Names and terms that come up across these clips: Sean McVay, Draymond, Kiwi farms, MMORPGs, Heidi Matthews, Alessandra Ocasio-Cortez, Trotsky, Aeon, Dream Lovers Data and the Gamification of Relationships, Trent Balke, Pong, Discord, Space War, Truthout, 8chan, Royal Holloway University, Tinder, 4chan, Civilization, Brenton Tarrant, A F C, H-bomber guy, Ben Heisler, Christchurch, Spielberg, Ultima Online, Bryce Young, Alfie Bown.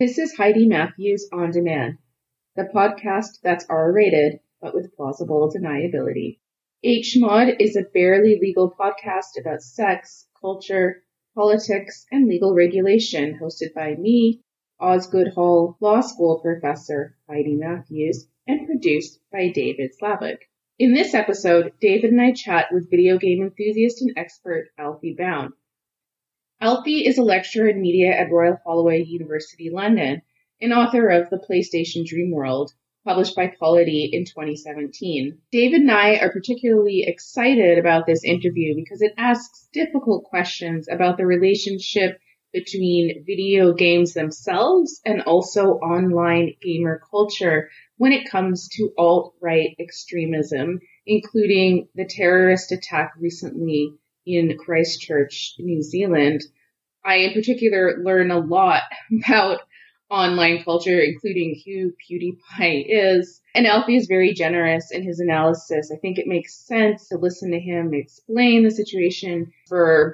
This is Heidi Matthews On Demand, the podcast that's R-rated, but with plausible deniability. HMOD is a barely legal podcast about sex, culture, politics, and legal regulation, hosted by me, Osgoode Hall Law School professor Heidi Matthews, and produced by David Slavik. In this episode, David and I chat with video game enthusiast and expert Alfie Bown. Alfie is a lecturer in media at Royal Holloway University, London, and author of The PlayStation Dream World, published by Polity in 2017. David and I are particularly excited about this interview because it asks difficult questions about the relationship between video games themselves and also online gamer culture when it comes to alt-right extremism, including the terrorist attack recently in Christchurch, New Zealand. I, in particular, learn a lot about online culture, including who PewDiePie is. And Alfie is very generous in his analysis. I think it makes sense to listen to him explain the situation for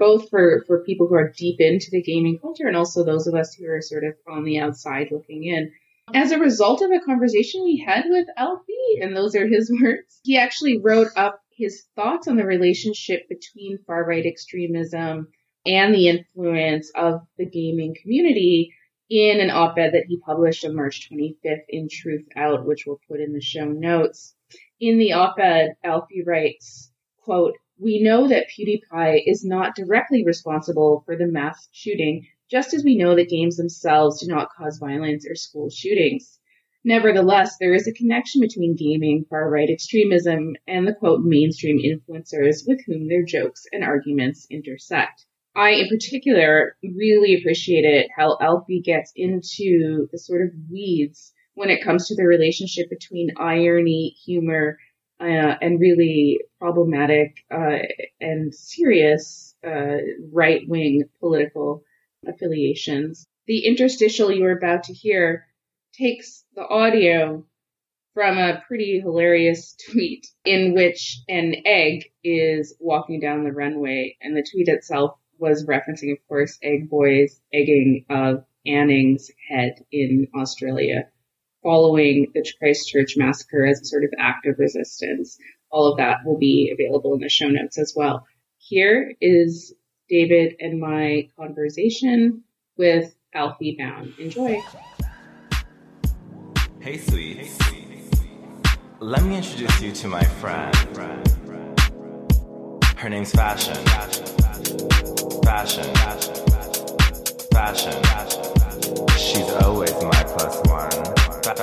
people who are deep into the gaming culture and also those of us who are sort of on the outside looking in. As a result of a conversation we had with Alfie, and those are his words, he actually wrote up his thoughts on the relationship between far-right extremism and the influence of the gaming community in an op-ed that he published on March 25th in Truthout, which we'll put in the show notes. In the op-ed, Alfie writes, quote, "We know that PewDiePie is not directly responsible for the mass shooting, just as we know that games themselves do not cause violence or school shootings. Nevertheless, there is a connection between gaming, far-right extremism, and the, quote, mainstream influencers with whom their jokes and arguments intersect." I, in particular, really appreciated how Alfie gets into the sort of weeds when it comes to the relationship between irony, humor, and really problematic and serious right-wing political affiliations. The interstitial you are about to hear takes the audio from a pretty hilarious tweet in which an egg is walking down the runway, and the tweet itself was referencing, of course, Egg Boy's egging of Anning's head in Australia following the Christchurch massacre as a sort of act of resistance. All of that will be available in the show notes as well. Here is David and my conversation with Alfie Bown. Enjoy. Hey, sweet. Let me introduce you to my friend. Her name's Fashion. Fashion. She's always my plus one.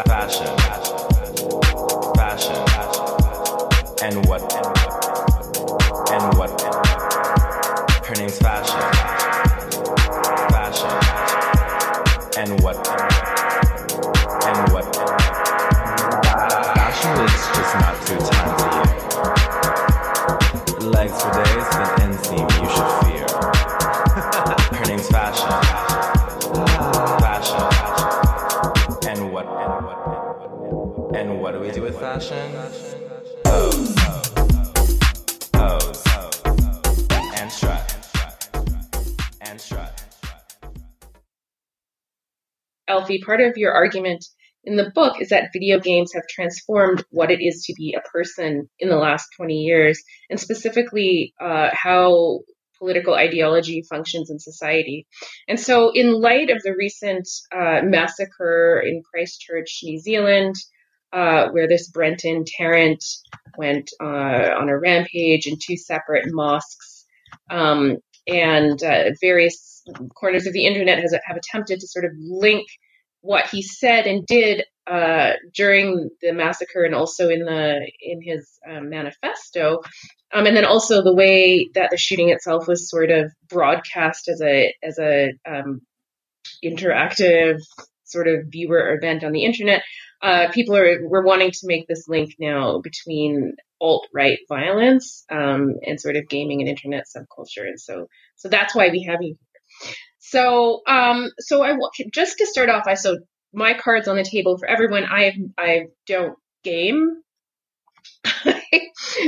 Fashion. And what? Her name's Fashion. And what? Fashion is just not too tight to you. Legs for days and inseam you should fear. Her name's Fashion. And what do we do with fashion? Pose. And strut. Alfie, part of your argument in the book is that video games have transformed what it is to be a person in the last 20 years, and specifically how political ideology functions in society. And so in light of the recent massacre in Christchurch, New Zealand, where this Brenton Tarrant went on a rampage in two separate mosques, and various corners of the internet have attempted to sort of link what he said and did during the massacre and also in his manifesto, and then also the way that the shooting itself was sort of broadcast as a interactive sort of viewer event on the internet. People were wanting to make this link now between alt-right violence and sort of gaming and internet subculture, and so that's why we have you here. So I just to start off, my card's on the table for everyone. I don't game.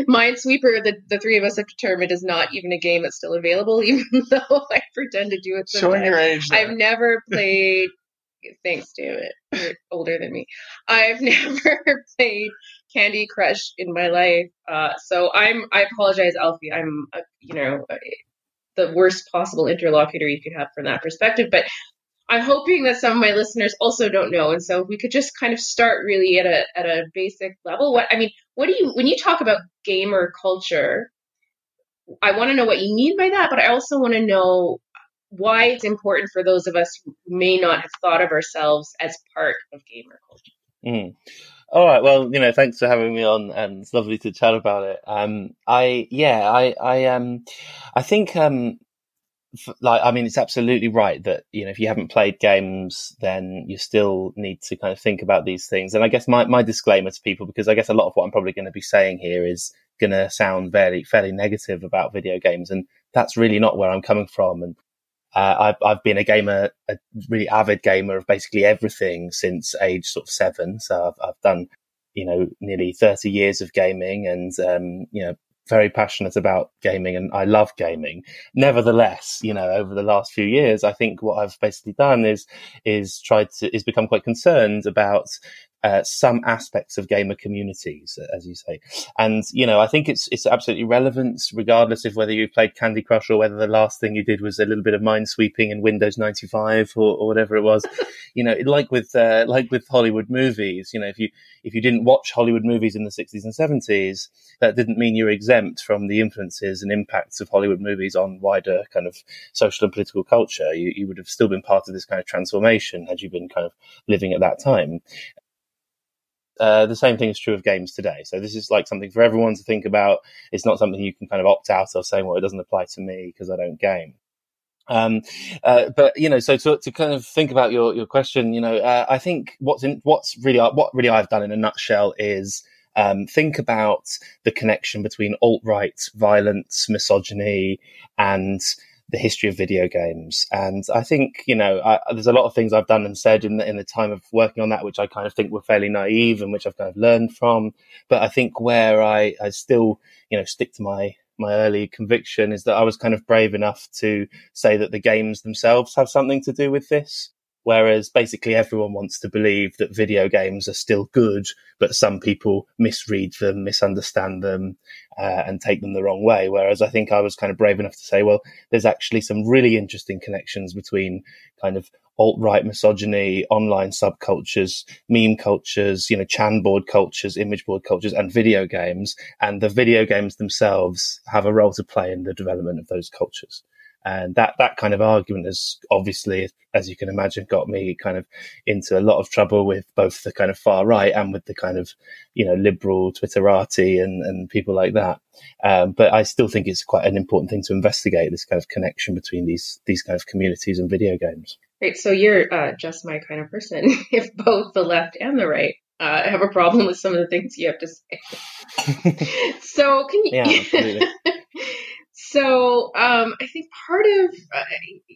Minesweeper, the three of us have determined, is not even a game that's still available, even though I pretend to do it sometimes. Showing your age there. I've never played Thanks, David. You're older than me. I've never played Candy Crush in my life, so I apologize, Alfie. I'm, the worst possible interlocutor you could have from that perspective, but I'm hoping that some of my listeners also don't know, and so we could just kind of start really at a basic level. When you talk about gamer culture, I want to know what you mean by that, but I also want to know why it's important for those of us who may not have thought of ourselves as part of gamer culture. Mm. All right. Well, thanks for having me on, and it's lovely to chat about it. It's absolutely right that, if you haven't played games, then you still need to kind of think about these things. And I guess my disclaimer to people, because I guess a lot of what I'm probably going to be saying here is going to sound fairly negative about video games. And that's really not where I'm coming from. And I've been a gamer, a really avid gamer of basically everything since age sort of 7. So I've done, nearly 30 years of gaming, and, very passionate about gaming, and I love gaming. Nevertheless, over the last few years, I think what I've basically done is become quite concerned about some aspects of gamer communities, as you say. And, I think it's absolutely relevant, regardless of whether you played Candy Crush or whether the last thing you did was a little bit of minesweeping in Windows 95 or whatever it was. Like with Hollywood movies, if you didn't watch Hollywood movies in the 60s and 70s, that didn't mean you were exempt from the influences and impacts of Hollywood movies on wider kind of social and political culture. You would have still been part of this kind of transformation had you been kind of living at that time. The same thing is true of games today. So this is like something for everyone to think about. It's not something you can kind of opt out of saying, well, it doesn't apply to me because I don't game. So to kind of think about your question, I think what really I've done in a nutshell is think about the connection between alt-right violence, misogyny, and the history of video games. And I think, there's a lot of things I've done and said in the time of working on that, which I kind of think were fairly naive and which I've kind of learned from. But I think where I still, stick to my early conviction is that I was kind of brave enough to say that the games themselves have something to do with this. Whereas basically everyone wants to believe that video games are still good, but some people misread them, misunderstand them, and take them the wrong way. Whereas I think I was kind of brave enough to say, well, there's actually some really interesting connections between kind of alt-right misogyny, online subcultures, meme cultures, chan board cultures, image board cultures, and video games. And the video games themselves have a role to play in the development of those cultures. And that kind of argument has obviously, as you can imagine, got me kind of into a lot of trouble with both the kind of far right and with the kind of, liberal Twitterati and people like that. But I still think it's quite an important thing to investigate, this kind of connection between these kind of communities and video games. Right. So you're just my kind of person, if both the left and the right have a problem with some of the things you have to say. So can you... Yeah, absolutely. So I think part of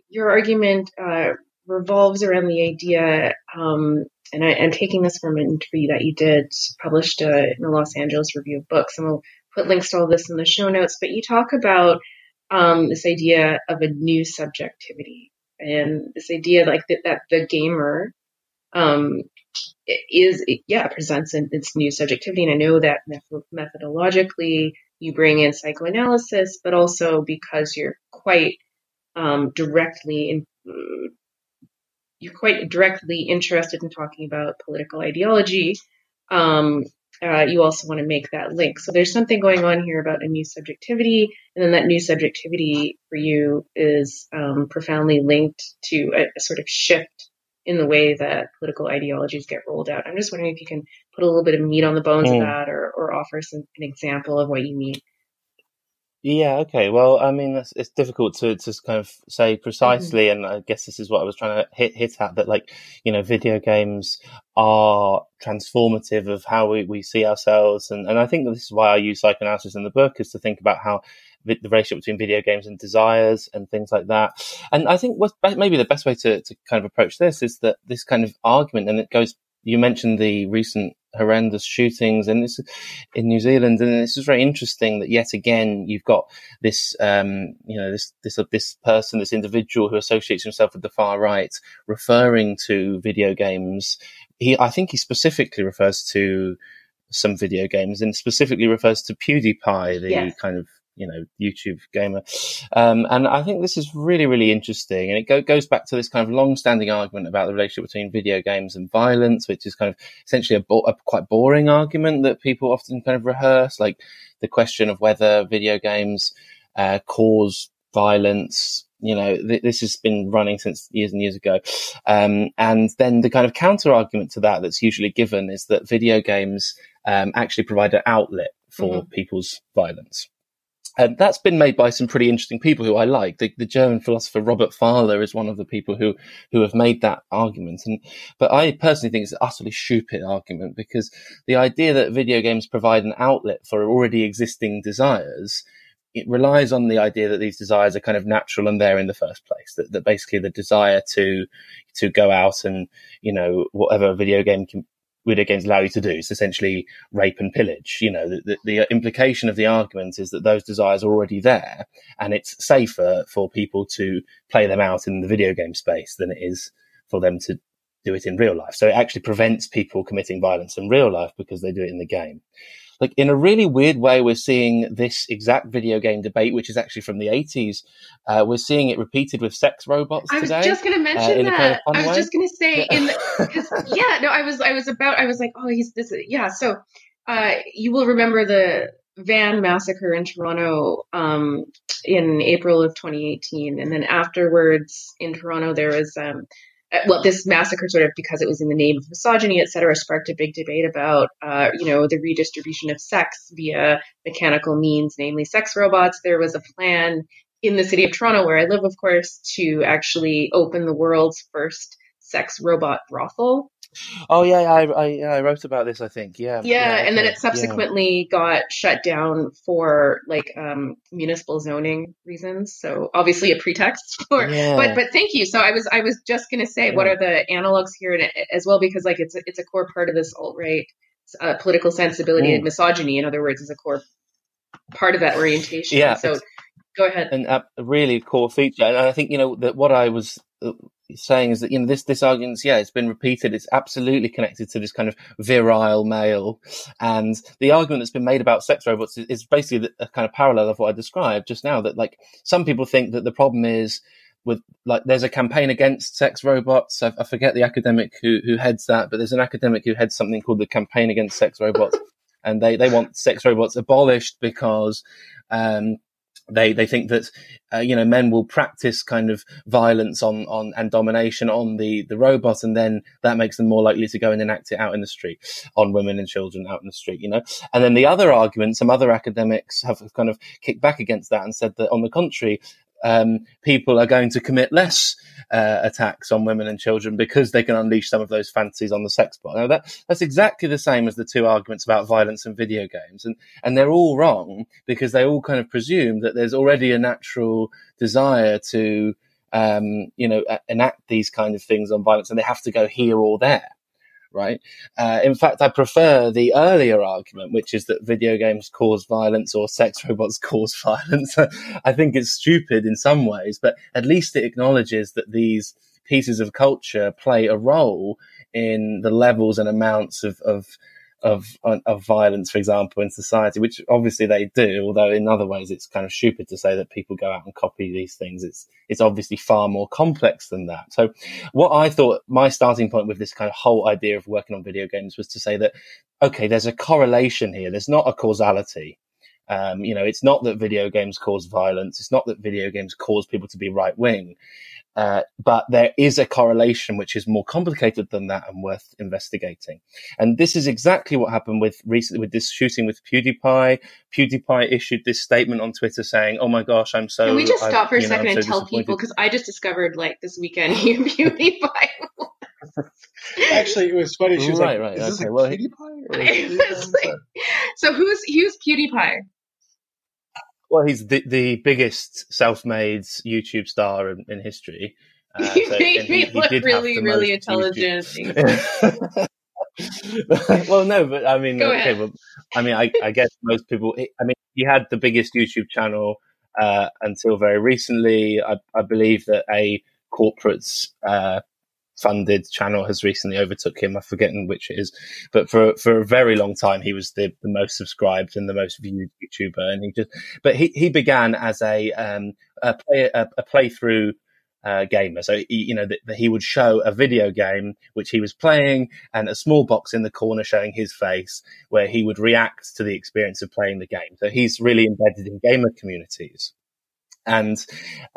your argument revolves around the idea, and I'm taking this from an interview that you did, published in the Los Angeles Review of Books, and we'll put links to all this in the show notes, but you talk about this idea of a new subjectivity, and this idea like that the gamer presents its new subjectivity. And I know that methodologically you bring in psychoanalysis, but also because you're quite directly interested in talking about political ideology. You also want to make that link. So there's something going on here about a new subjectivity, and then that new subjectivity for you is profoundly linked to a sort of shift in the way that political ideologies get rolled out. I'm just wondering if you can put a little bit of meat on the bones of that, or offer an example of what you mean. Yeah, okay. Well, I mean, it's difficult to kind of say precisely, and I guess this is what I was trying to hit at, that like, video games are transformative of how we see ourselves. And I think this is why I use psychoanalysis in the book, is to think about how the relationship between video games and desires and things like that. And I think maybe the best way to kind of approach this is that this kind of argument, and it goes, you mentioned the recent horrendous shootings, and this in New Zealand. And this is very interesting that yet again you've got this, this person, this individual who associates himself with the far right, referring to video games. I think he specifically refers to some video games, and specifically refers to PewDiePie, the kind of YouTube gamer. And I think this is really, really interesting. And it goes back to this kind of long-standing argument about the relationship between video games and violence, which is kind of essentially a quite boring argument that people often kind of rehearse, like the question of whether video games cause violence. This has been running since years and years ago. And then the kind of counter-argument to that that's usually given is that video games actually provide an outlet for people's violence. And that's been made by some pretty interesting people who I like. The German philosopher Robert Fahler is one of the people who have made that argument. But I personally think it's an utterly stupid argument, because the idea that video games provide an outlet for already existing desires, it relies on the idea that these desires are kind of natural and there in the first place, that basically the desire to go out and, whatever a video games allow you to do is essentially rape and pillage. The implication of the argument is that those desires are already there, and it's safer for people to play them out in the video game space than it is for them to do it in real life. So it actually prevents people committing violence in real life because they do it in the game. Like, in a really weird way, we're seeing this exact video game debate, which is actually from the 80s. We're seeing it repeated with sex robots today. I was just going to mention that. I was just going to say, you will remember the van massacre in Toronto in April of 2018. And then afterwards in Toronto, there was, this massacre, sort of because it was in the name of misogyny, et cetera, sparked a big debate about, the redistribution of sex via mechanical means, namely sex robots. There was a plan in the city of Toronto, where I live, of course, to actually open the world's first sex robot brothel. Oh, yeah, I wrote about this, I think. Yeah, and then it subsequently got shut down for municipal zoning reasons. So obviously a pretext for but thank you. So I was just going to say, what are the analogs here in it as well, because it's a core part of this alt-right political sensibility, and misogyny, in other words, is a core part of that orientation. Yeah, so go ahead. And a really core feature, and I think that what I was saying is that this argument's it's been repeated. It's absolutely connected to this kind of virile male, and the argument that's been made about sex robots is basically a kind of parallel of what I described just now, that like some people think that the problem is with, like, there's a campaign against sex robots. I forget the academic who heads that, but there's an academic who heads something called the Campaign Against Sex Robots, and they want sex robots abolished because They think that men will practice kind of violence on and domination on the robot, and then that makes them more likely to go and enact it out in the street on women and children out in the street, And then the other argument, some other academics have kind of kicked back against that and said that on the contrary, people are going to commit less attacks on women and children because they can unleash some of those fantasies on the sex bot. Now that's exactly the same as the two arguments about violence and video games, and they're all wrong because they all kind of presume that there's already a natural desire to enact these kind of things on violence, and they have to go here or there. Right. In fact, I prefer the earlier argument, which is that video games cause violence or sex robots cause violence. I think it's stupid in some ways, but at least it acknowledges that these pieces of culture play a role in the levels and amounts of violence, for example, in society, which obviously they do, although in other ways it's kind of stupid to say that people go out and copy these things. It's obviously far more complex than that. So what I thought my starting point with this kind of whole idea of working on video games was to say that, okay, there's a correlation here. There's not a causality. It's not that video games cause violence. It's not that video games cause people to be right-wing. But there is a correlation which is more complicated than that and worth investigating. And this is exactly what happened recently with this shooting with PewDiePie. PewDiePie issued this statement on Twitter saying, "Oh my gosh, I'm so..." Can we just stop for a second and tell people, because I just discovered this weekend who PewDiePie was. Actually, it was funny. She was PewDiePie? So who's PewDiePie? Well, he's the biggest self-made YouTube star in history. You made me look really, really intelligent. Well, no, but I mean, okay, well, I mean, I guess most people. I mean, he had the biggest YouTube channel until very recently. I believe that a corporate's funded channel has recently overtook him. I'm forgetting which it is, but for a very long time, he was the most subscribed and the most viewed YouTuber. And he just, but he began as a playthrough gamer. So, you know, that he would show a video game which he was playing and a small box in the corner showing his face where he would react to the experience of playing the game. So he's really embedded in gamer communities. And,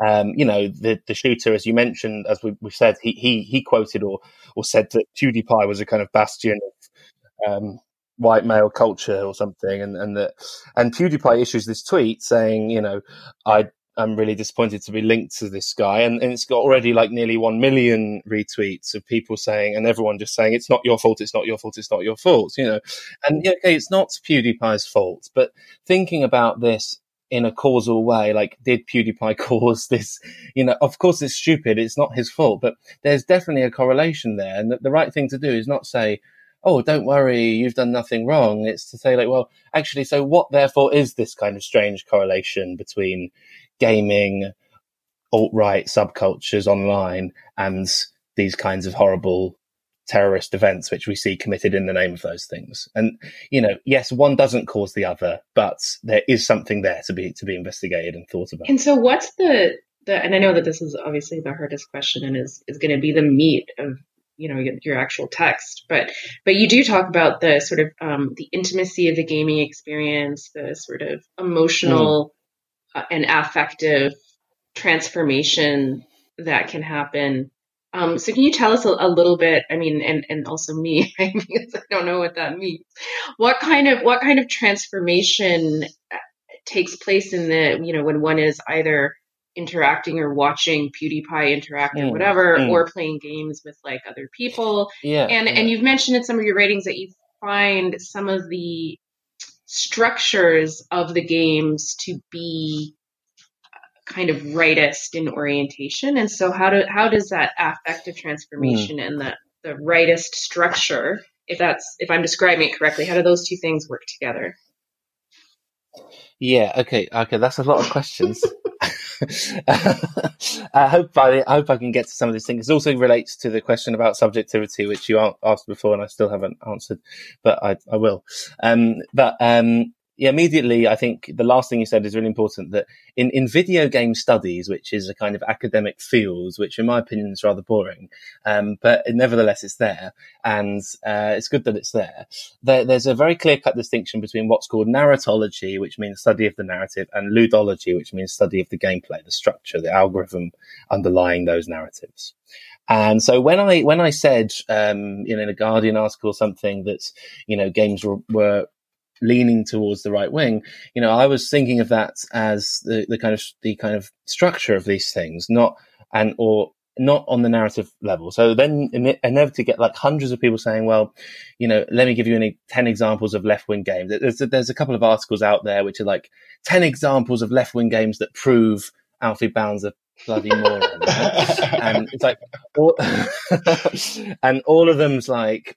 you know, the shooter, as you mentioned, as we've said, he quoted or said that PewDiePie was a kind of bastion of white male culture or something. And PewDiePie issues this tweet saying, you know, I'm really disappointed to be linked to this guy. And it's got already like nearly 1 million retweets of people saying, and everyone just saying, it's not your fault. It's not your fault. It's not your fault, you know, and okay, it's not PewDiePie's fault, but thinking about this in a causal way, like did PewDiePie cause this, you know, of course it's stupid. It's not his fault, but there's definitely a correlation there. And the right thing to do is not say, oh, don't worry, you've done nothing wrong. It's to say like, well, actually, so what therefore is this kind of strange correlation between gaming, alt-right subcultures online, and these kinds of horrible terrorist events which we see committed in the name of those things? And, you know, yes, one doesn't cause the other, but there is something there to be investigated and thought about. And so what's and I know that this is obviously the hardest question and is going to be the meat of, you know, your actual text, but you do talk about the sort of the intimacy of the gaming experience, the sort of emotional and affective transformation that can happen. So can you tell us a little bit? I mean, and also me, right? Because I don't know what that means. What kind of transformation takes place in the, you know, when one is either interacting or watching PewDiePie interact or whatever, or playing games with like other people. Yeah, and you've mentioned in some of your ratings that you find some of the structures of the games to be kind of rightist in orientation. And so how does that affective transformation and the rightist structure, if I'm describing it correctly, how do those two things work together? Yeah. Okay. That's a lot of questions. I hope I can get to some of these things. It also relates to the question about subjectivity, which you asked before, and I still haven't answered, but I will. Yeah, immediately, I think the last thing you said is really important, that in video game studies, which is a kind of academic field, which in my opinion is rather boring, but nevertheless it's there, and it's good that it's there. There's a very clear-cut distinction between what's called narratology, which means study of the narrative, and ludology, which means study of the gameplay, the structure, the algorithm underlying those narratives. And so when I said, you know, in a Guardian article or something that's, you know, games were leaning towards the right wing, you know, I was thinking of that as the kind of structure of these things, not on the narrative level. So then inevitably get like hundreds of people saying, well, you know, let me give you 10 examples of left-wing games. There's a couple of articles out there which are like 10 examples of left-wing games that prove Alfie Bown's a bloody moron. And it's like, and all of them's like,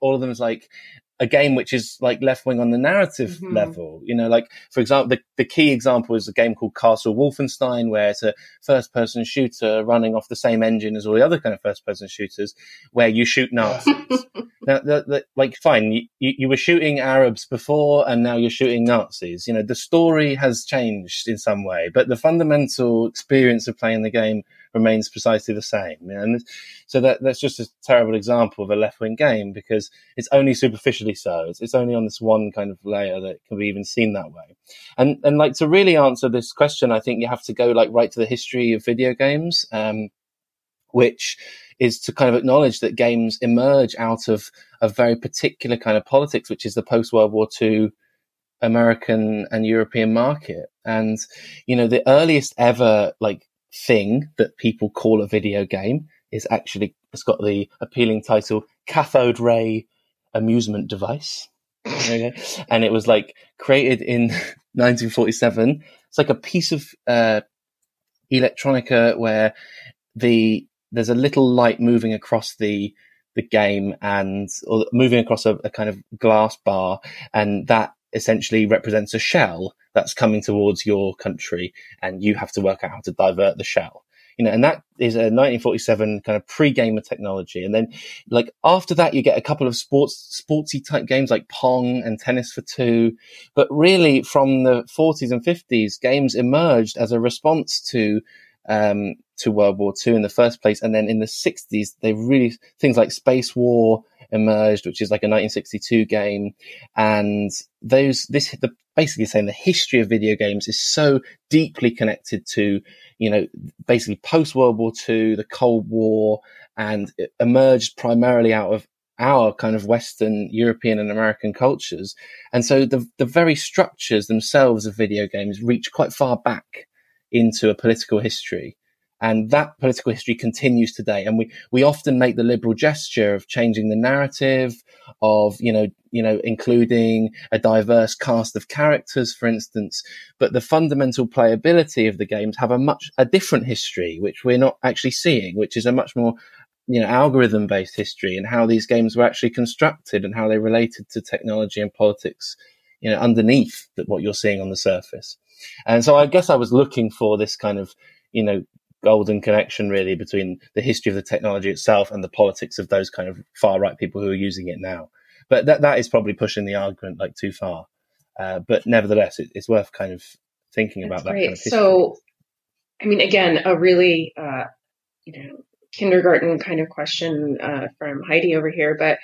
a game which is like left wing on the narrative level, you know, like for example, the key example is a game called Castle Wolfenstein, where it's a first person shooter running off the same engine as all the other kind of first person shooters, where you shoot Nazis. Now, like, fine, you were shooting Arabs before, and now you're shooting Nazis. You know, the story has changed in some way, but the fundamental experience of playing the game remains precisely the same. And so that's just a terrible example of a left-wing game, because it's only superficially so. It's only on this one kind of layer that can be even seen that way. And like, to really answer this question, I think you have to go like right to the history of video games, which is to kind of acknowledge that games emerge out of a very particular kind of politics, which is the post-World War II American and European market. And, you know, the earliest ever like thing that people call a video game is actually, it's got the appealing title Cathode Ray Amusement Device. Okay. And it was like created in 1947. It's like a piece of electronica where there's a little light moving across the the game and or moving across a kind of glass bar, and that essentially represents a shell that's coming towards your country, and you have to work out how to divert the shell. You know, and that is a 1947 kind of pre-gamer technology. And then, like, after that, you get a couple of sportsy type games like Pong and Tennis for Two. But really, from the 40s and 50s, games emerged as a response to World War II in the first place. And then in the 60s, they really, things like Space War emerged, which is like a 1962 game. And basically saying the history of video games is so deeply connected to, you know, basically post-World War II, the Cold War, and it emerged primarily out of our kind of Western European and American cultures. And so the very structures themselves of video games reach quite far back into a political history. And that political history continues today. And we often make the liberal gesture of changing the narrative, of, you know, including a diverse cast of characters, for instance. But the fundamental playability of the games have a different history, which we're not actually seeing, which is a much more, you know, algorithm based history, and how these games were actually constructed and how they related to technology and politics, you know, underneath what you're seeing on the surface. And so I guess I was looking for this kind of, you know, golden connection really between the history of the technology itself and the politics of those kind of far right people who are using it now. But that is probably pushing the argument like too far. But nevertheless, it's worth kind of thinking about that. Right. Kind of so, I mean, again, a really, you know, kindergarten kind of question from Heidi over here. But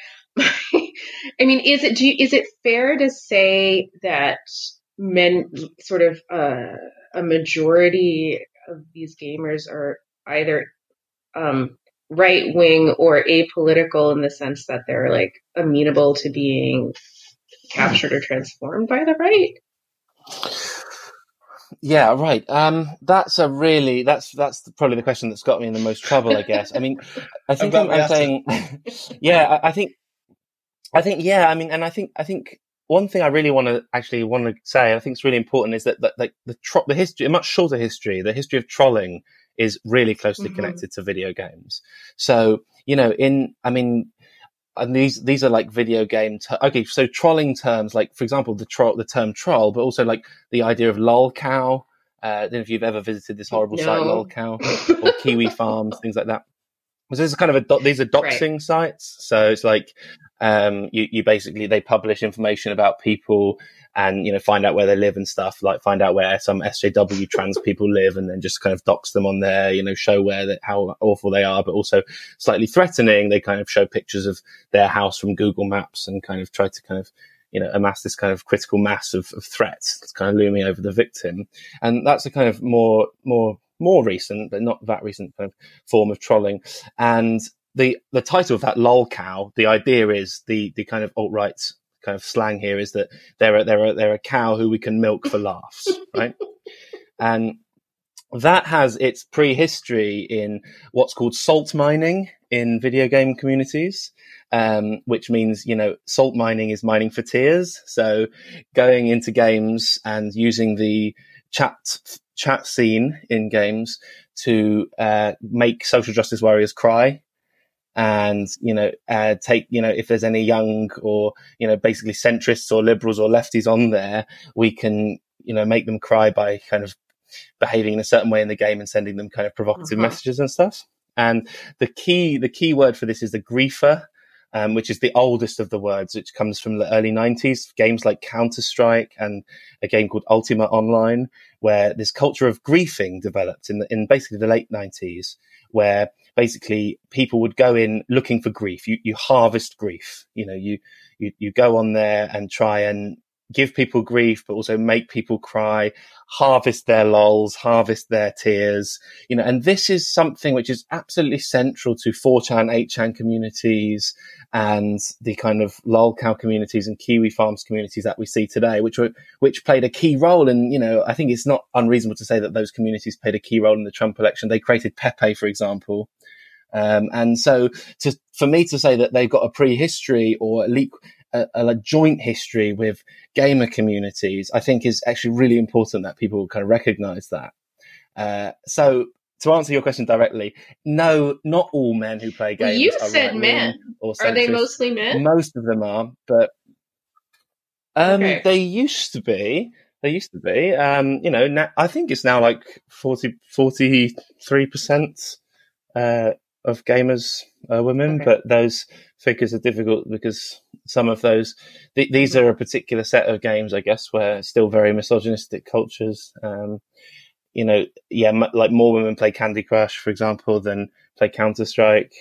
I mean, is it fair to say that men sort of a majority of these gamers are either right wing or apolitical in the sense that they're like amenable to being captured or transformed by the right? Yeah, right. That's probably the question that's got me in the most trouble, I guess. I mean, I think I'm saying, yeah, I think, yeah, I mean, and I think. One thing I really want to say, I think it's really important, is that like the history, a much shorter history, the history of trolling is really closely connected to video games. So, you know, and these are like video game. Okay, so trolling terms, like for example, the term troll, but also like the idea of lolcow. I don't know if you've ever visited this horrible site, lolcow, or Kiwi farms, things like that. So this is kind of these are doxing sites. So it's like you basically, they publish information about people and, you know, find out where they live and stuff, like find out where some SJW trans people live and then just kind of dox them on there, you know, show how awful they are, but also slightly threatening. They kind of show pictures of their house from Google Maps and kind of try to kind of, you know, amass this kind of critical mass of threats that's kind of looming over the victim. And that's a kind of more recent, but not that recent, kind of form of trolling. And the title of that, lolcow, the idea is the kind of alt-right kind of slang here is that they're a cow who we can milk for laughs, right? And that has its prehistory in what's called salt mining in video game communities, which means, you know, salt mining is mining for tears. So going into games and using the chat scene in games to make social justice warriors cry, and, you know, take, you know, if there's any young or, you know, basically centrists or liberals or lefties on there, we can, you know, make them cry by kind of behaving in a certain way in the game and sending them kind of provocative messages and stuff. And the key word for this is the griefer, which is the oldest of the words, which comes from the early 90s, games like Counter Strike and a game called Ultima Online, where this culture of griefing developed in basically the late 90s, where basically people would go in looking for grief. You harvest grief, you know, you go on there and try and give people grief, but also make people cry, harvest their lols, harvest their tears, you know. And this is something which is absolutely central to 4chan, 8chan communities and the kind of lolcow communities and Kiwi farms communities that we see today, which played a key role in, you know, I think it's not unreasonable to say that those communities played a key role in the Trump election. They created Pepe, for example. And so for me to say that they've got a prehistory or a joint history with gamer communities, I think is actually really important that people kind of recognize that. So to answer your question directly, no, not all men who play games. You said men. Are they mostly men? Most of them are, but they used to be. They used to be. Now, I think it's now like 43% of gamers are women, but those figures are difficult because some of those, these are a particular set of games, I guess, where it's still very misogynistic cultures. Like more women play Candy Crush, for example, than play Counter Strike.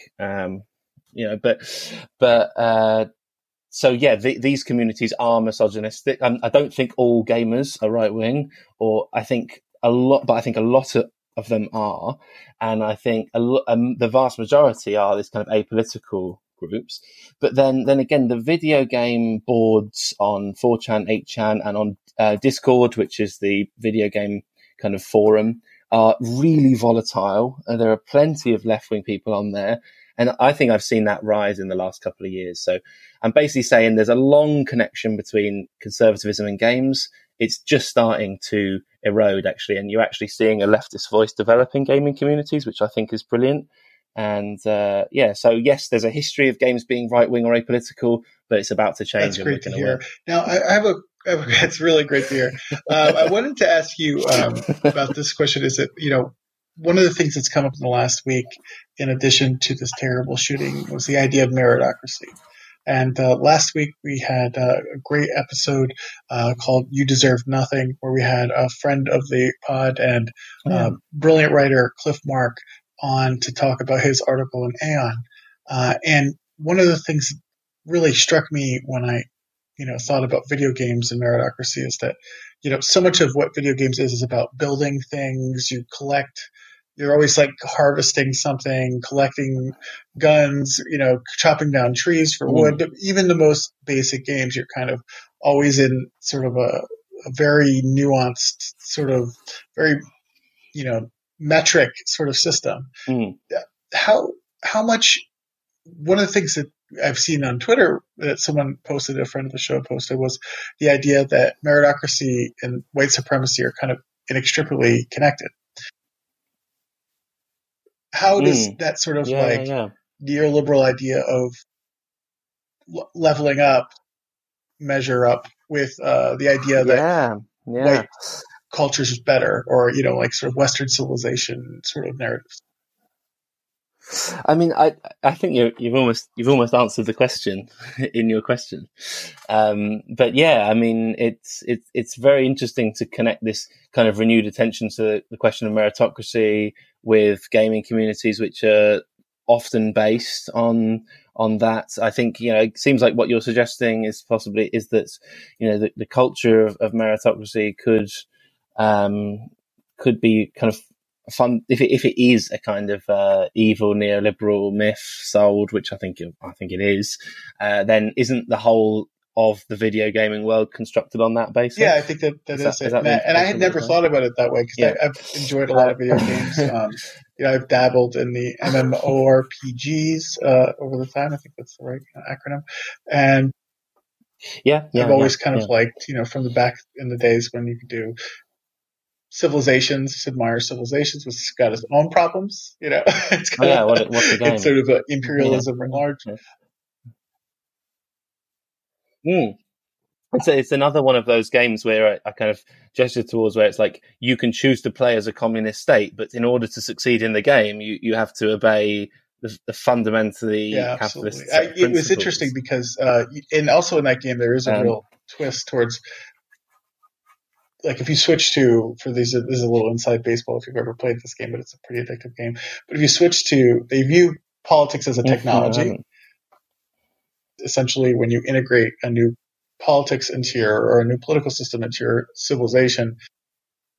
These communities are misogynistic. I don't think all gamers are right wing, but I think a lot of them are, and I think the vast majority are this kind of apolitical groups. But then again, the video game boards on 4chan, 8chan, and on Discord, which is the video game kind of forum, are really volatile, and there are plenty of left-wing people on there. And I think I've seen that rise in the last couple of years. So I'm basically saying there's a long connection between conservatism and games. It's just starting to erode, actually. And you're actually seeing a leftist voice develop in gaming communities, which I think is brilliant. And so yes, there's a history of games being right-wing or apolitical, but it's about to change. That's great to hear. Now, that's really great to hear. I wanted to ask you about this question. Is that, one of the things that's come up in the last week, in addition to this terrible shooting, was the idea of meritocracy. And last week we had a great episode called You Deserve Nothing, where we had a friend of the pod and brilliant writer Cliff Mark on to talk about his article in Aeon. And one of the things that really struck me when I thought about video games and meritocracy is that, so much of what video games is about building things. You collect, you're always like harvesting something, collecting guns, chopping down trees for wood. Even the most basic games, you're kind of always in sort of a very nuanced, sort of very, metric sort of system. Mm. How much, one of the things that I've seen on Twitter that someone posted, a friend of the show posted, was the idea that meritocracy and white supremacy are kind of inextricably connected. How does that sort of neoliberal idea of leveling up measure up with the idea that white culture is better, or, sort of Western civilization sort of narratives? I mean, I think you've almost answered the question in your question, but yeah, I mean, it's very interesting to connect this kind of renewed attention to the question of meritocracy with gaming communities, which are often based on that. I think it seems like what you're suggesting is that the culture of meritocracy could be kind of fun if it is a kind of evil neoliberal myth sold, which I think it is, then isn't the whole of the video gaming world constructed on that basis? Yeah, I think that is it. And I had never thought about it that way, because I've enjoyed a lot of video games. I've dabbled in the MMORPGs over the time. I think that's the right acronym. And I've always kind of liked, from the back in the days when you could do Civilizations, Sid Meier's Civilizations, which has got its own problems, It's kind of what's the game? It's sort of imperialism writ large. Mm. It's another one of those games where I kind of gesture towards, where it's like you can choose to play as a communist state, but in order to succeed in the game, you have to obey the fundamentally capitalist principles. It was interesting because, and also in that game, there is a real twist towards. Like if you switch to, this is a little inside baseball if you've ever played this game, but it's a pretty addictive game. But if you switch to, they view politics as a technology. Essentially, when you integrate a new politics into or a new political system into your civilization,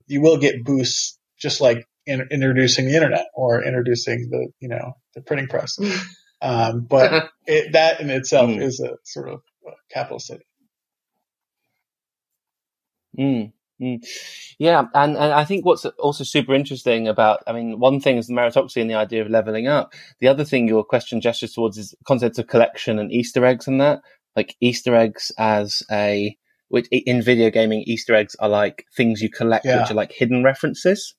you will get boosts, just like introducing the internet or introducing the printing press. But that in itself is a sort of capitalist city. Yeah, and I think what's also super interesting about, I mean, one thing is the meritocracy and the idea of leveling up. The other thing your question gestures towards is concepts of collection and Easter eggs and that. Like Easter eggs which in video gaming, Easter eggs are like things you collect, which are like hidden references.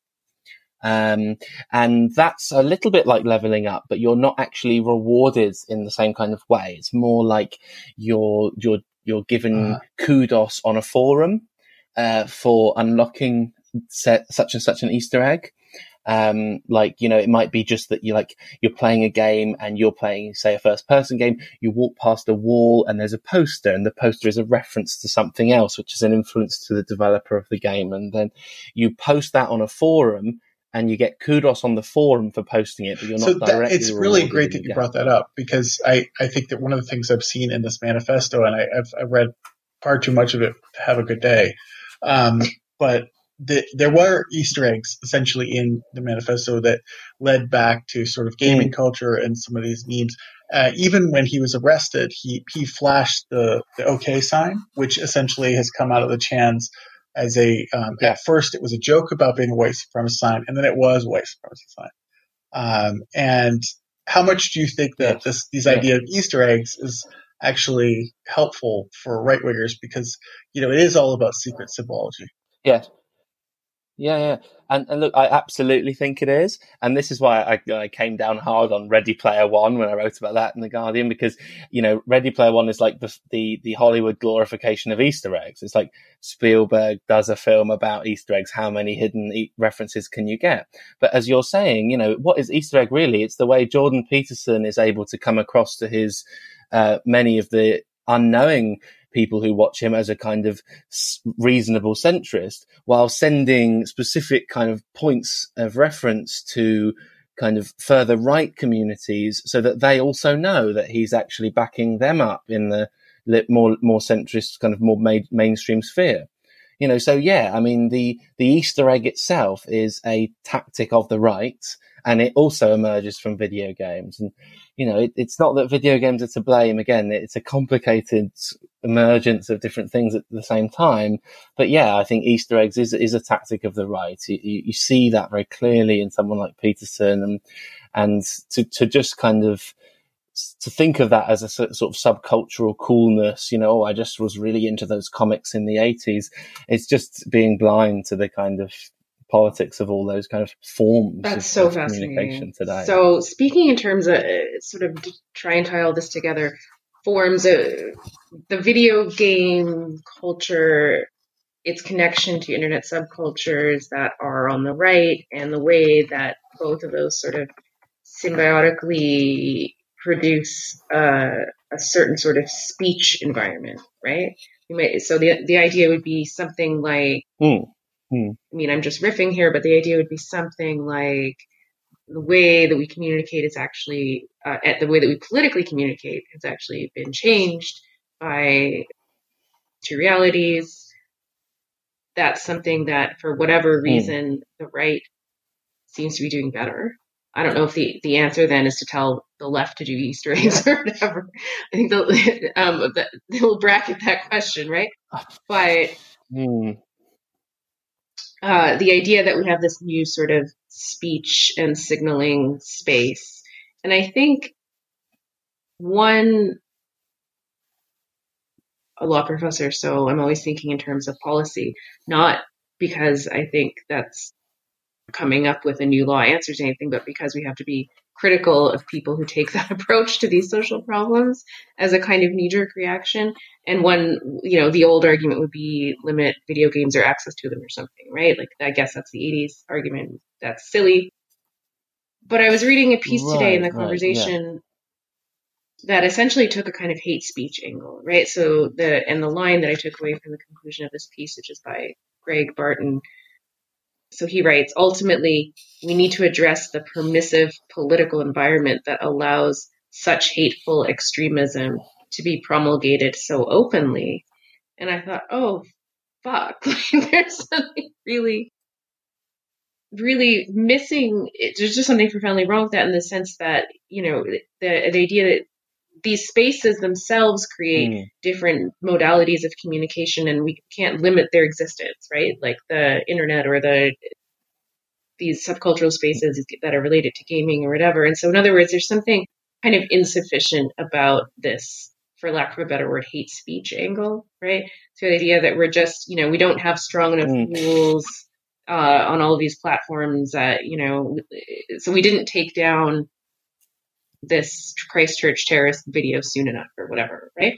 And that's a little bit like leveling up, but you're not actually rewarded in the same kind of way. It's more like you're given kudos on a forum for unlocking such and such an Easter egg. Like, you know, it might be just that you're playing a game and you're playing, say, a first person game. You walk past a wall and there's a poster, and the poster is a reference to something else, which is an influence to the developer of the game. And then you post that on a forum and you get kudos on the forum for posting it, but you're not directly. It's really great that you brought that up, because I think that one of the things I've seen in this manifesto, and I've read far too much of it to have a good day. But there were Easter eggs essentially in the manifesto that led back to sort of gaming culture and some of these memes. Even when he was arrested, he flashed the OK sign, which essentially has come out of the chans as a at first it was a joke about being a white supremacist sign, and then it was a white supremacist sign. And how much do you think that these idea of Easter eggs is actually helpful for right-wingers? Because, you know, it is all about secret symbology. Yes. Yeah. And look, I absolutely think it is. And this is why I came down hard on Ready Player One when I wrote about that in The Guardian, because, you know, Ready Player One is like the Hollywood glorification of Easter eggs. It's like Spielberg does a film about Easter eggs. How many hidden references can you get? But as you're saying, you know, what is Easter egg really? It's the way Jordan Peterson is able to come across to his many of the unknowing people who watch him as a kind of reasonable centrist, while sending specific kind of points of reference to kind of further right communities so that they also know that he's actually backing them up in the more centrist kind of more mainstream sphere. You know, so yeah, I mean, the Easter egg itself is a tactic of the right, and it also emerges from video games. And, you know, it's not that video games are to blame. Again, it's a complicated emergence of different things at the same time. But yeah, I think Easter eggs is a tactic of the right. You see that very clearly in someone like Peterson, and to just kind of to think of that as a sort of subcultural coolness, you know, I just was really into those comics in the 80s. It's just being blind to the kind of politics of all those kind of forms. That's so fascinating today. So speaking in terms of sort of try and tie all this together, forms of the video game culture, its connection to internet subcultures that are on the right, and the way that both of those sort of symbiotically produce a certain sort of speech environment, right? So the idea would be something like... I mean, I'm just riffing here, but the idea would be something like the way that we communicate is actually, the way that we politically communicate has actually been changed by two realities. That's something that, for whatever reason, the right seems to be doing better. I don't know if the answer then is to tell the left to do Easter eggs or whatever. I think they'll bracket that question, right? But... the idea that we have this new sort of speech and signaling space. And I think a law professor, so I'm always thinking in terms of policy, not because I think that's coming up with a new law answers anything, but because we have to be critical of people who take that approach to these social problems as a kind of knee-jerk reaction. And one, you know, the old argument would be limit video games or access to them or something, right? Like, I guess that's the 80s argument. That's silly. But I was reading a piece today in The Conversation that essentially took a kind of hate speech angle, right? So the line that I took away from the conclusion of this piece, which is by Greg Barton, so he writes, ultimately, we need to address the permissive political environment that allows such hateful extremism to be promulgated so openly. And I thought, oh, fuck, there's something really, really missing. There's just something profoundly wrong with that, in the sense that, you know, the idea that these spaces themselves create different modalities of communication, and we can't limit their existence, right? Like the internet or these subcultural spaces that are related to gaming or whatever. And so, in other words, there's something kind of insufficient about this, for lack of a better word, hate speech angle, right? So the idea that we're just, you know, we don't have strong enough rules on all of these platforms that, you know, so we didn't take down this Christchurch terrorist video soon enough or whatever, right?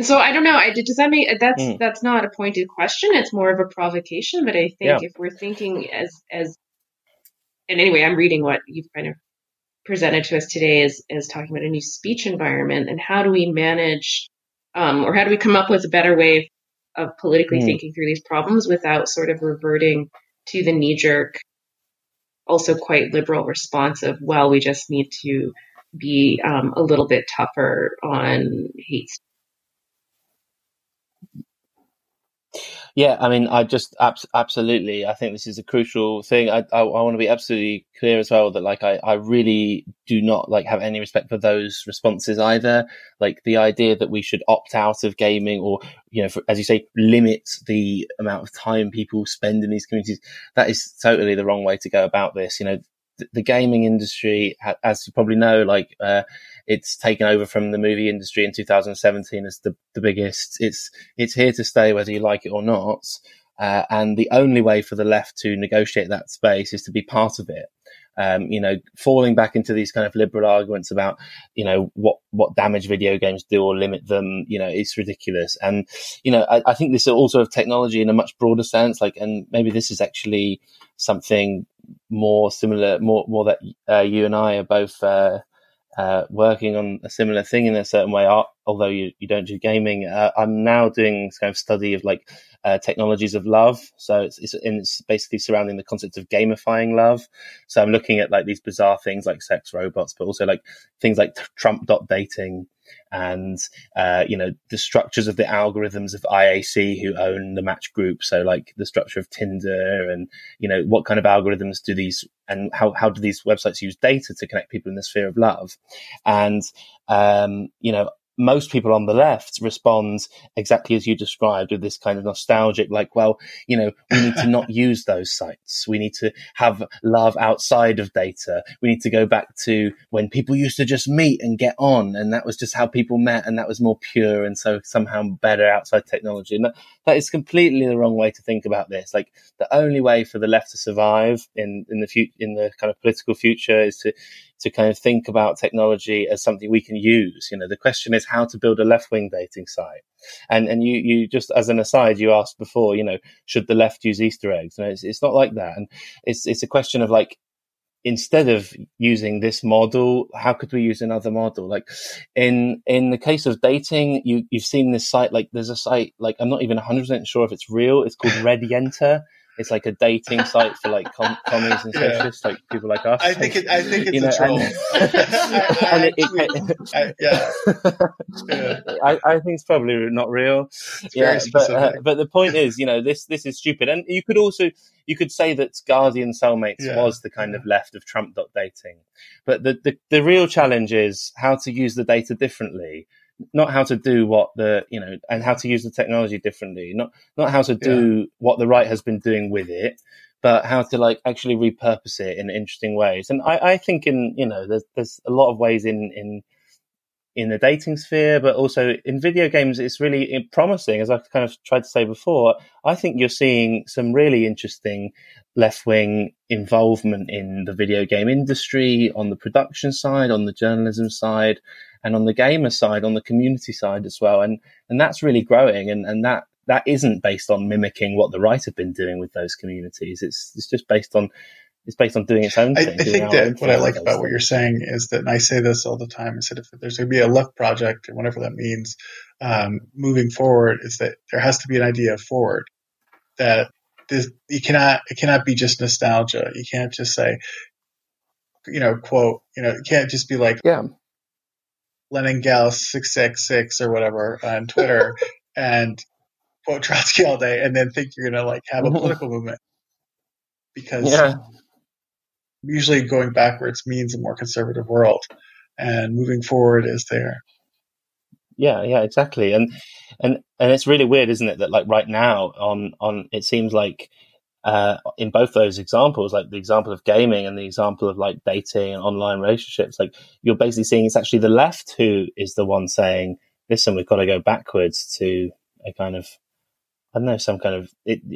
So I don't know. Does that make that's not a pointed question? It's more of a provocation. But I think if we're thinking as and anyway, I'm reading what you've kind of presented to us today as talking about a new speech environment and how do we manage or how do we come up with a better way of politically thinking through these problems without sort of reverting to the knee-jerk, also quite liberal response of, well, we just need to be a little bit tougher on hate speech. Yeah, I mean, I just absolutely. I think this is a crucial thing. I want to be absolutely clear as well that like I really do not like have any respect for those responses either. Like the idea that we should opt out of gaming or, you know, for, as you say, limit the amount of time people spend in these communities. That is totally the wrong way to go about this. You know, the gaming industry, as you probably know, like it's taken over from the movie industry in 2017 as the biggest. It's here to stay, whether you like it or not. And the only way for the left to negotiate that space is to be part of it. You know, falling back into these kind of liberal arguments about, you know, what damage video games do or limit them, you know, it's ridiculous. And, you know, I think this is also of technology in a much broader sense, like, and maybe this is actually something more similar, more that you and I are both working on a similar thing in a certain way, although you don't do gaming. I'm now doing this kind of study of like technologies of love. So it's basically surrounding the concept of gamifying love. So I'm looking at like these bizarre things like sex robots, but also like things like Trump.dating and, you know, the structures of the algorithms of IAC who own the match group. So like the structure of Tinder and, you know, what kind of algorithms do these and how do these websites use data to connect people in the sphere of love? And, you know, most people on the left respond exactly as you described with this kind of nostalgic, like, well, you know, we need to not use those sites. We need to have love outside of data. We need to go back to when people used to just meet and get on. And that was just how people met. And that was more pure. And so somehow better outside technology. And that is completely the wrong way to think about this. Like the only way for the left to survive in the kind of political future is to kind of think about technology as something we can use. You know, the question is how to build a left-wing dating site. And you just, as an aside, you asked before, you know, should the left use Easter eggs? No, it's not like that. And it's a question of like, instead of using this model, how could we use another model? Like in the case of dating, you've seen this site, like there's a site, like I'm not even 100% sure if it's real. It's called Redyenta. It's like a dating site for like commies and socialists, like people like us. I think it's you know, a troll. I think it's probably not real. Yeah, but the point is, you know, this is stupid. And you could say that Guardian Soulmates was the kind of left of Trump.dating. But the real challenge is how to use the data differently. Not how to do what the, you know, and how to use the technology differently, not how to do what the right has been doing with it, but how to like actually repurpose it in interesting ways. And I think in, you know, there's a lot of ways in the dating sphere, but also in video games, it's really promising. As I kind of tried to say before, I think you're seeing some really interesting left-wing involvement in the video game industry, on the production side, on the journalism side, and on the gamer side, on the community side as well. And that's really growing. And that isn't based on mimicking what the right have been doing with those communities. It's just based on doing its own thing. I think that what I like about what you're saying is that, and I say this all the time, is that if there's going to be a left project, and whatever that means, moving forward, is that there has to be an idea forward that it cannot be just nostalgia. You can't just say, you know, quote, you know, it can't just be like, Leningals 666 or whatever on Twitter and quote Trotsky all day and then think you're going to like have a political movement, because usually going backwards means a more conservative world and moving forward is there. Yeah, exactly. And it's really weird, isn't it? That like right now on it seems like in both those examples, like the example of gaming and the example of like dating and online relationships, like you're basically seeing it's actually the left who is the one saying, listen, we've got to go backwards to a kind of I don't know, some kind of,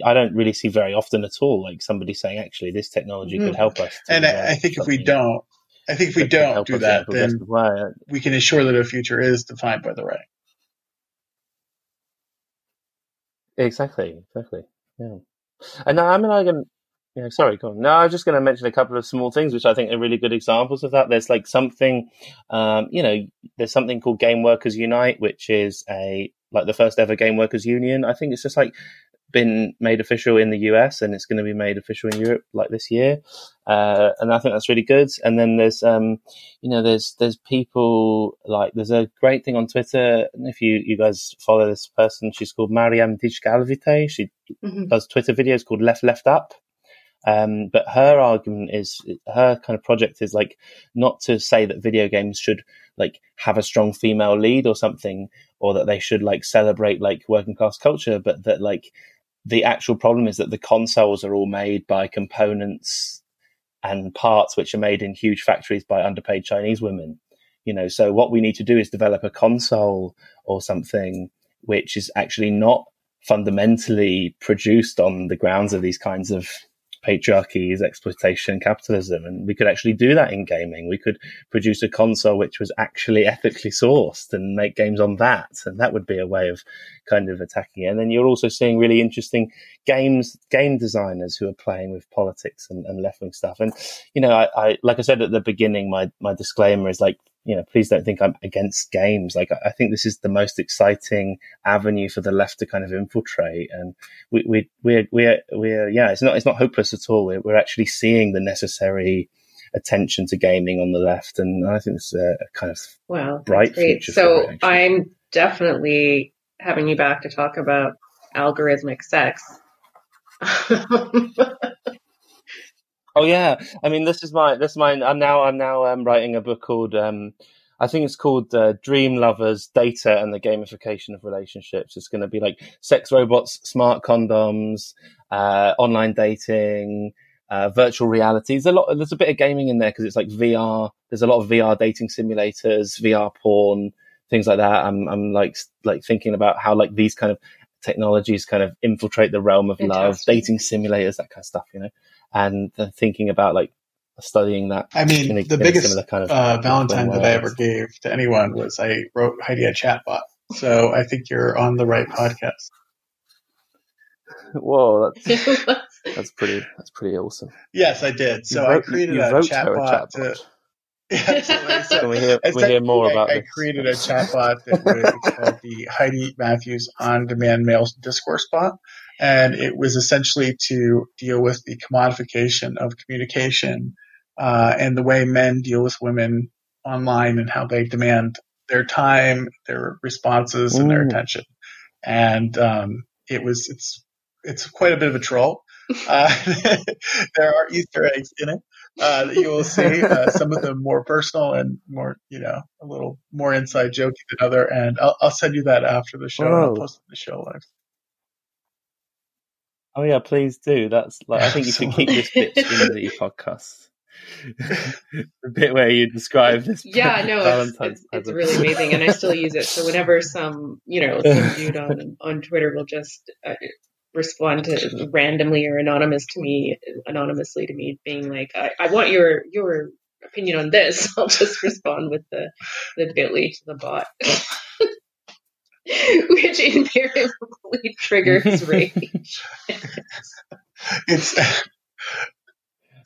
I don't really see very often at all, like somebody saying, actually, this technology could help us. And I think if we don't, do that, then we can ensure that our future is defined by the right. Exactly. Yeah. And sorry, go on. No, I was just going to mention a couple of small things, which I think are really good examples of that. There's like something, there's something called Game Workers Unite, which is the first ever Game Workers Union. I think it's just like been made official in the US, and it's going to be made official in Europe like this year. And I think that's really good. And then there's, there's people like, there's a great thing on Twitter. If you guys follow this person, she's called Mariam Dijkalvite. She does Twitter videos called Left Up. But her argument is, her kind of project is like not to say that video games should like have a strong female lead or something, or that they should like celebrate like working class culture, but that like the actual problem is that the consoles are all made by components and parts which are made in huge factories by underpaid Chinese women, so what we need to do is develop a console or something which is actually not fundamentally produced on the grounds of these kinds of patriarchy, is exploitation, capitalism, and we could actually do that in gaming. We could produce a console which was actually ethically sourced and make games on that, and that would be a way of kind of attacking it. And then you're also seeing really interesting game designers who are playing with politics and left-wing stuff. And I like I said at the beginning, my disclaimer is like, please don't think I'm against games. Like, I think this is the most exciting avenue for the left to kind of infiltrate. And it's not hopeless at all. We're actually seeing the necessary attention to gaming on the left. And I think it's a kind of bright future. So for it, I'm definitely having you back to talk about algorithmic sex. Oh yeah, I mean, this is my. I'm now writing a book called I think it's called Dream Lovers: Data and the Gamification of Relationships. It's going to be like sex robots, smart condoms, online dating, virtual reality. There's a bit of gaming in there because it's like VR. There's a lot of VR dating simulators, VR porn, things like that. I'm like thinking about how like these kind of technologies kind of infiltrate the realm of love, dating simulators, that kind of stuff, and thinking about like studying that. I mean, the biggest kind of Valentine that I ever gave to anyone was I wrote Heidi a chatbot. So I think you're on the right podcast. Whoa, that's pretty awesome. Yes, I did. So I created a chatbot. Yeah, so like I said, we hear more about this. I created a chatbot that was called the Heidi Matthews on-demand male discourse bot, and it was essentially to deal with the commodification of communication and the way men deal with women online and how they demand their time, their responses, and their attention. And it's quite a bit of a troll. There are Easter eggs in it. That you will see, some of them more personal and more, a little more inside joking than other. And I'll send you that after the show. I'll post the show live. Oh yeah, please do. That's like, I think Absolutely. You should keep this bit in the podcast. The bit where you describe this. Yeah, no, it's really amazing, and I still use it. So whenever some dude on Twitter will just respond to randomly or anonymously to me being like, I want your opinion on this, I'll just respond with the bit.ly to the bot, which invariably triggers rage.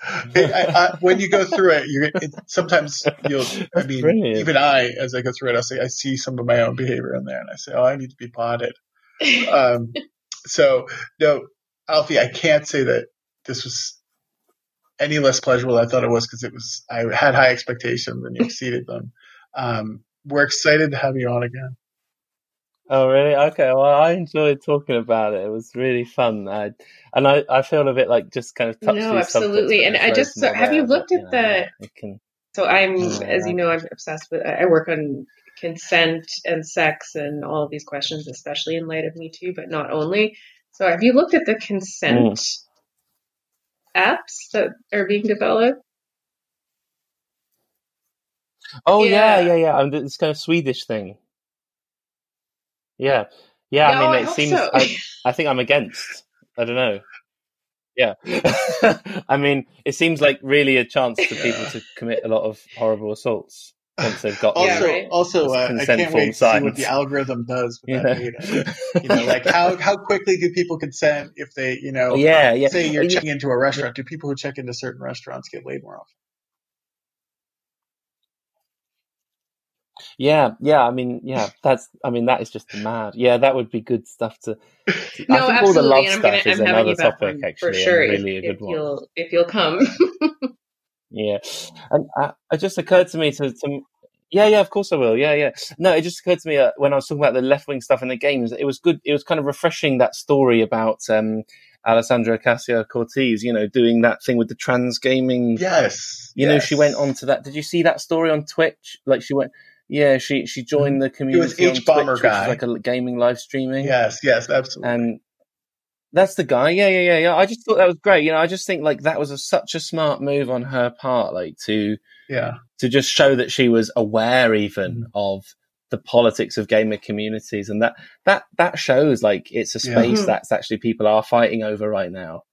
I when you go through it, sometimes you'll. I mean, brilliant. Even I, as I go through it, I'll say I see some of my own behavior in there, and I say, I need to be potted. So, no, Alfie, I can't say that this was any less pleasurable than I thought it was, because I had high expectations and you exceeded them. We're excited to have you on again. Oh, really? Okay. Well, I enjoyed talking about it. It was really fun. I feel a bit like just kind of touched these subjects. No, absolutely. And I just have you looked at the? So I'm, as you know, I'm obsessed with. I work on consent and sex and all of these questions, especially in light of Me Too, but not only. So have you looked at the consent apps that are being developed? Oh, yeah. This kind of Swedish thing. Yeah. Yeah, no, I mean, it seems. So. I think I'm against. I don't know. Yeah, I mean, it seems like really a chance for people to commit a lot of horrible assaults once they've got also I can't wait to see what the algorithm does with that data. You know, like how quickly do people consent if they, you know, say you're checking into a restaurant? Do people who check into certain restaurants get laid more often? That is just mad. Yeah, that would be good stuff to. No, I think absolutely. All the love stuff is another topic, actually, for sure, really a good one. If you'll come. Yeah, and it just occurred to me to of course I will. Yeah. No, it just occurred to me when I was talking about the left wing stuff in the games. It was good. It was kind of refreshing, that story about Alessandra Ocasio-Cortez, you know, doing that thing with the trans gaming. Yes, know, she went on to that. Did you see that story on Twitch? Like she went. Yeah, she joined the community. It was H-Bomber guy, like a gaming live streaming. Yes, absolutely. And that's the guy. Yeah. I just thought that was great. You know, I just think like that was such a smart move on her part, like to just show that she was aware even of the politics of gamer communities, and that shows like it's a space that's actually people are fighting over right now.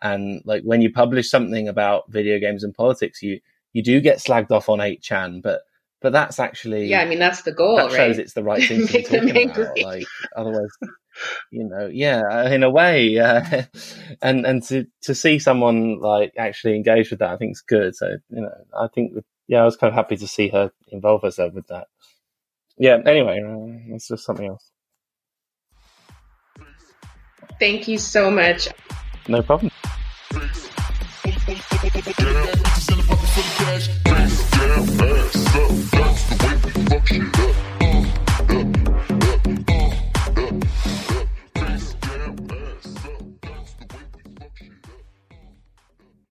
And like when you publish something about video games and politics, you do get slagged off on 8chan, But that's actually... Yeah, I mean, that's the goal, right? That shows it's the right thing to be talking about. Like, otherwise, you know, yeah, in a way. And to see someone, like, actually engage with that, I think is good. So, you know, I think, I was kind of happy to see her involve herself with that. Yeah, anyway, it's just something else. Thank you so much. No problem.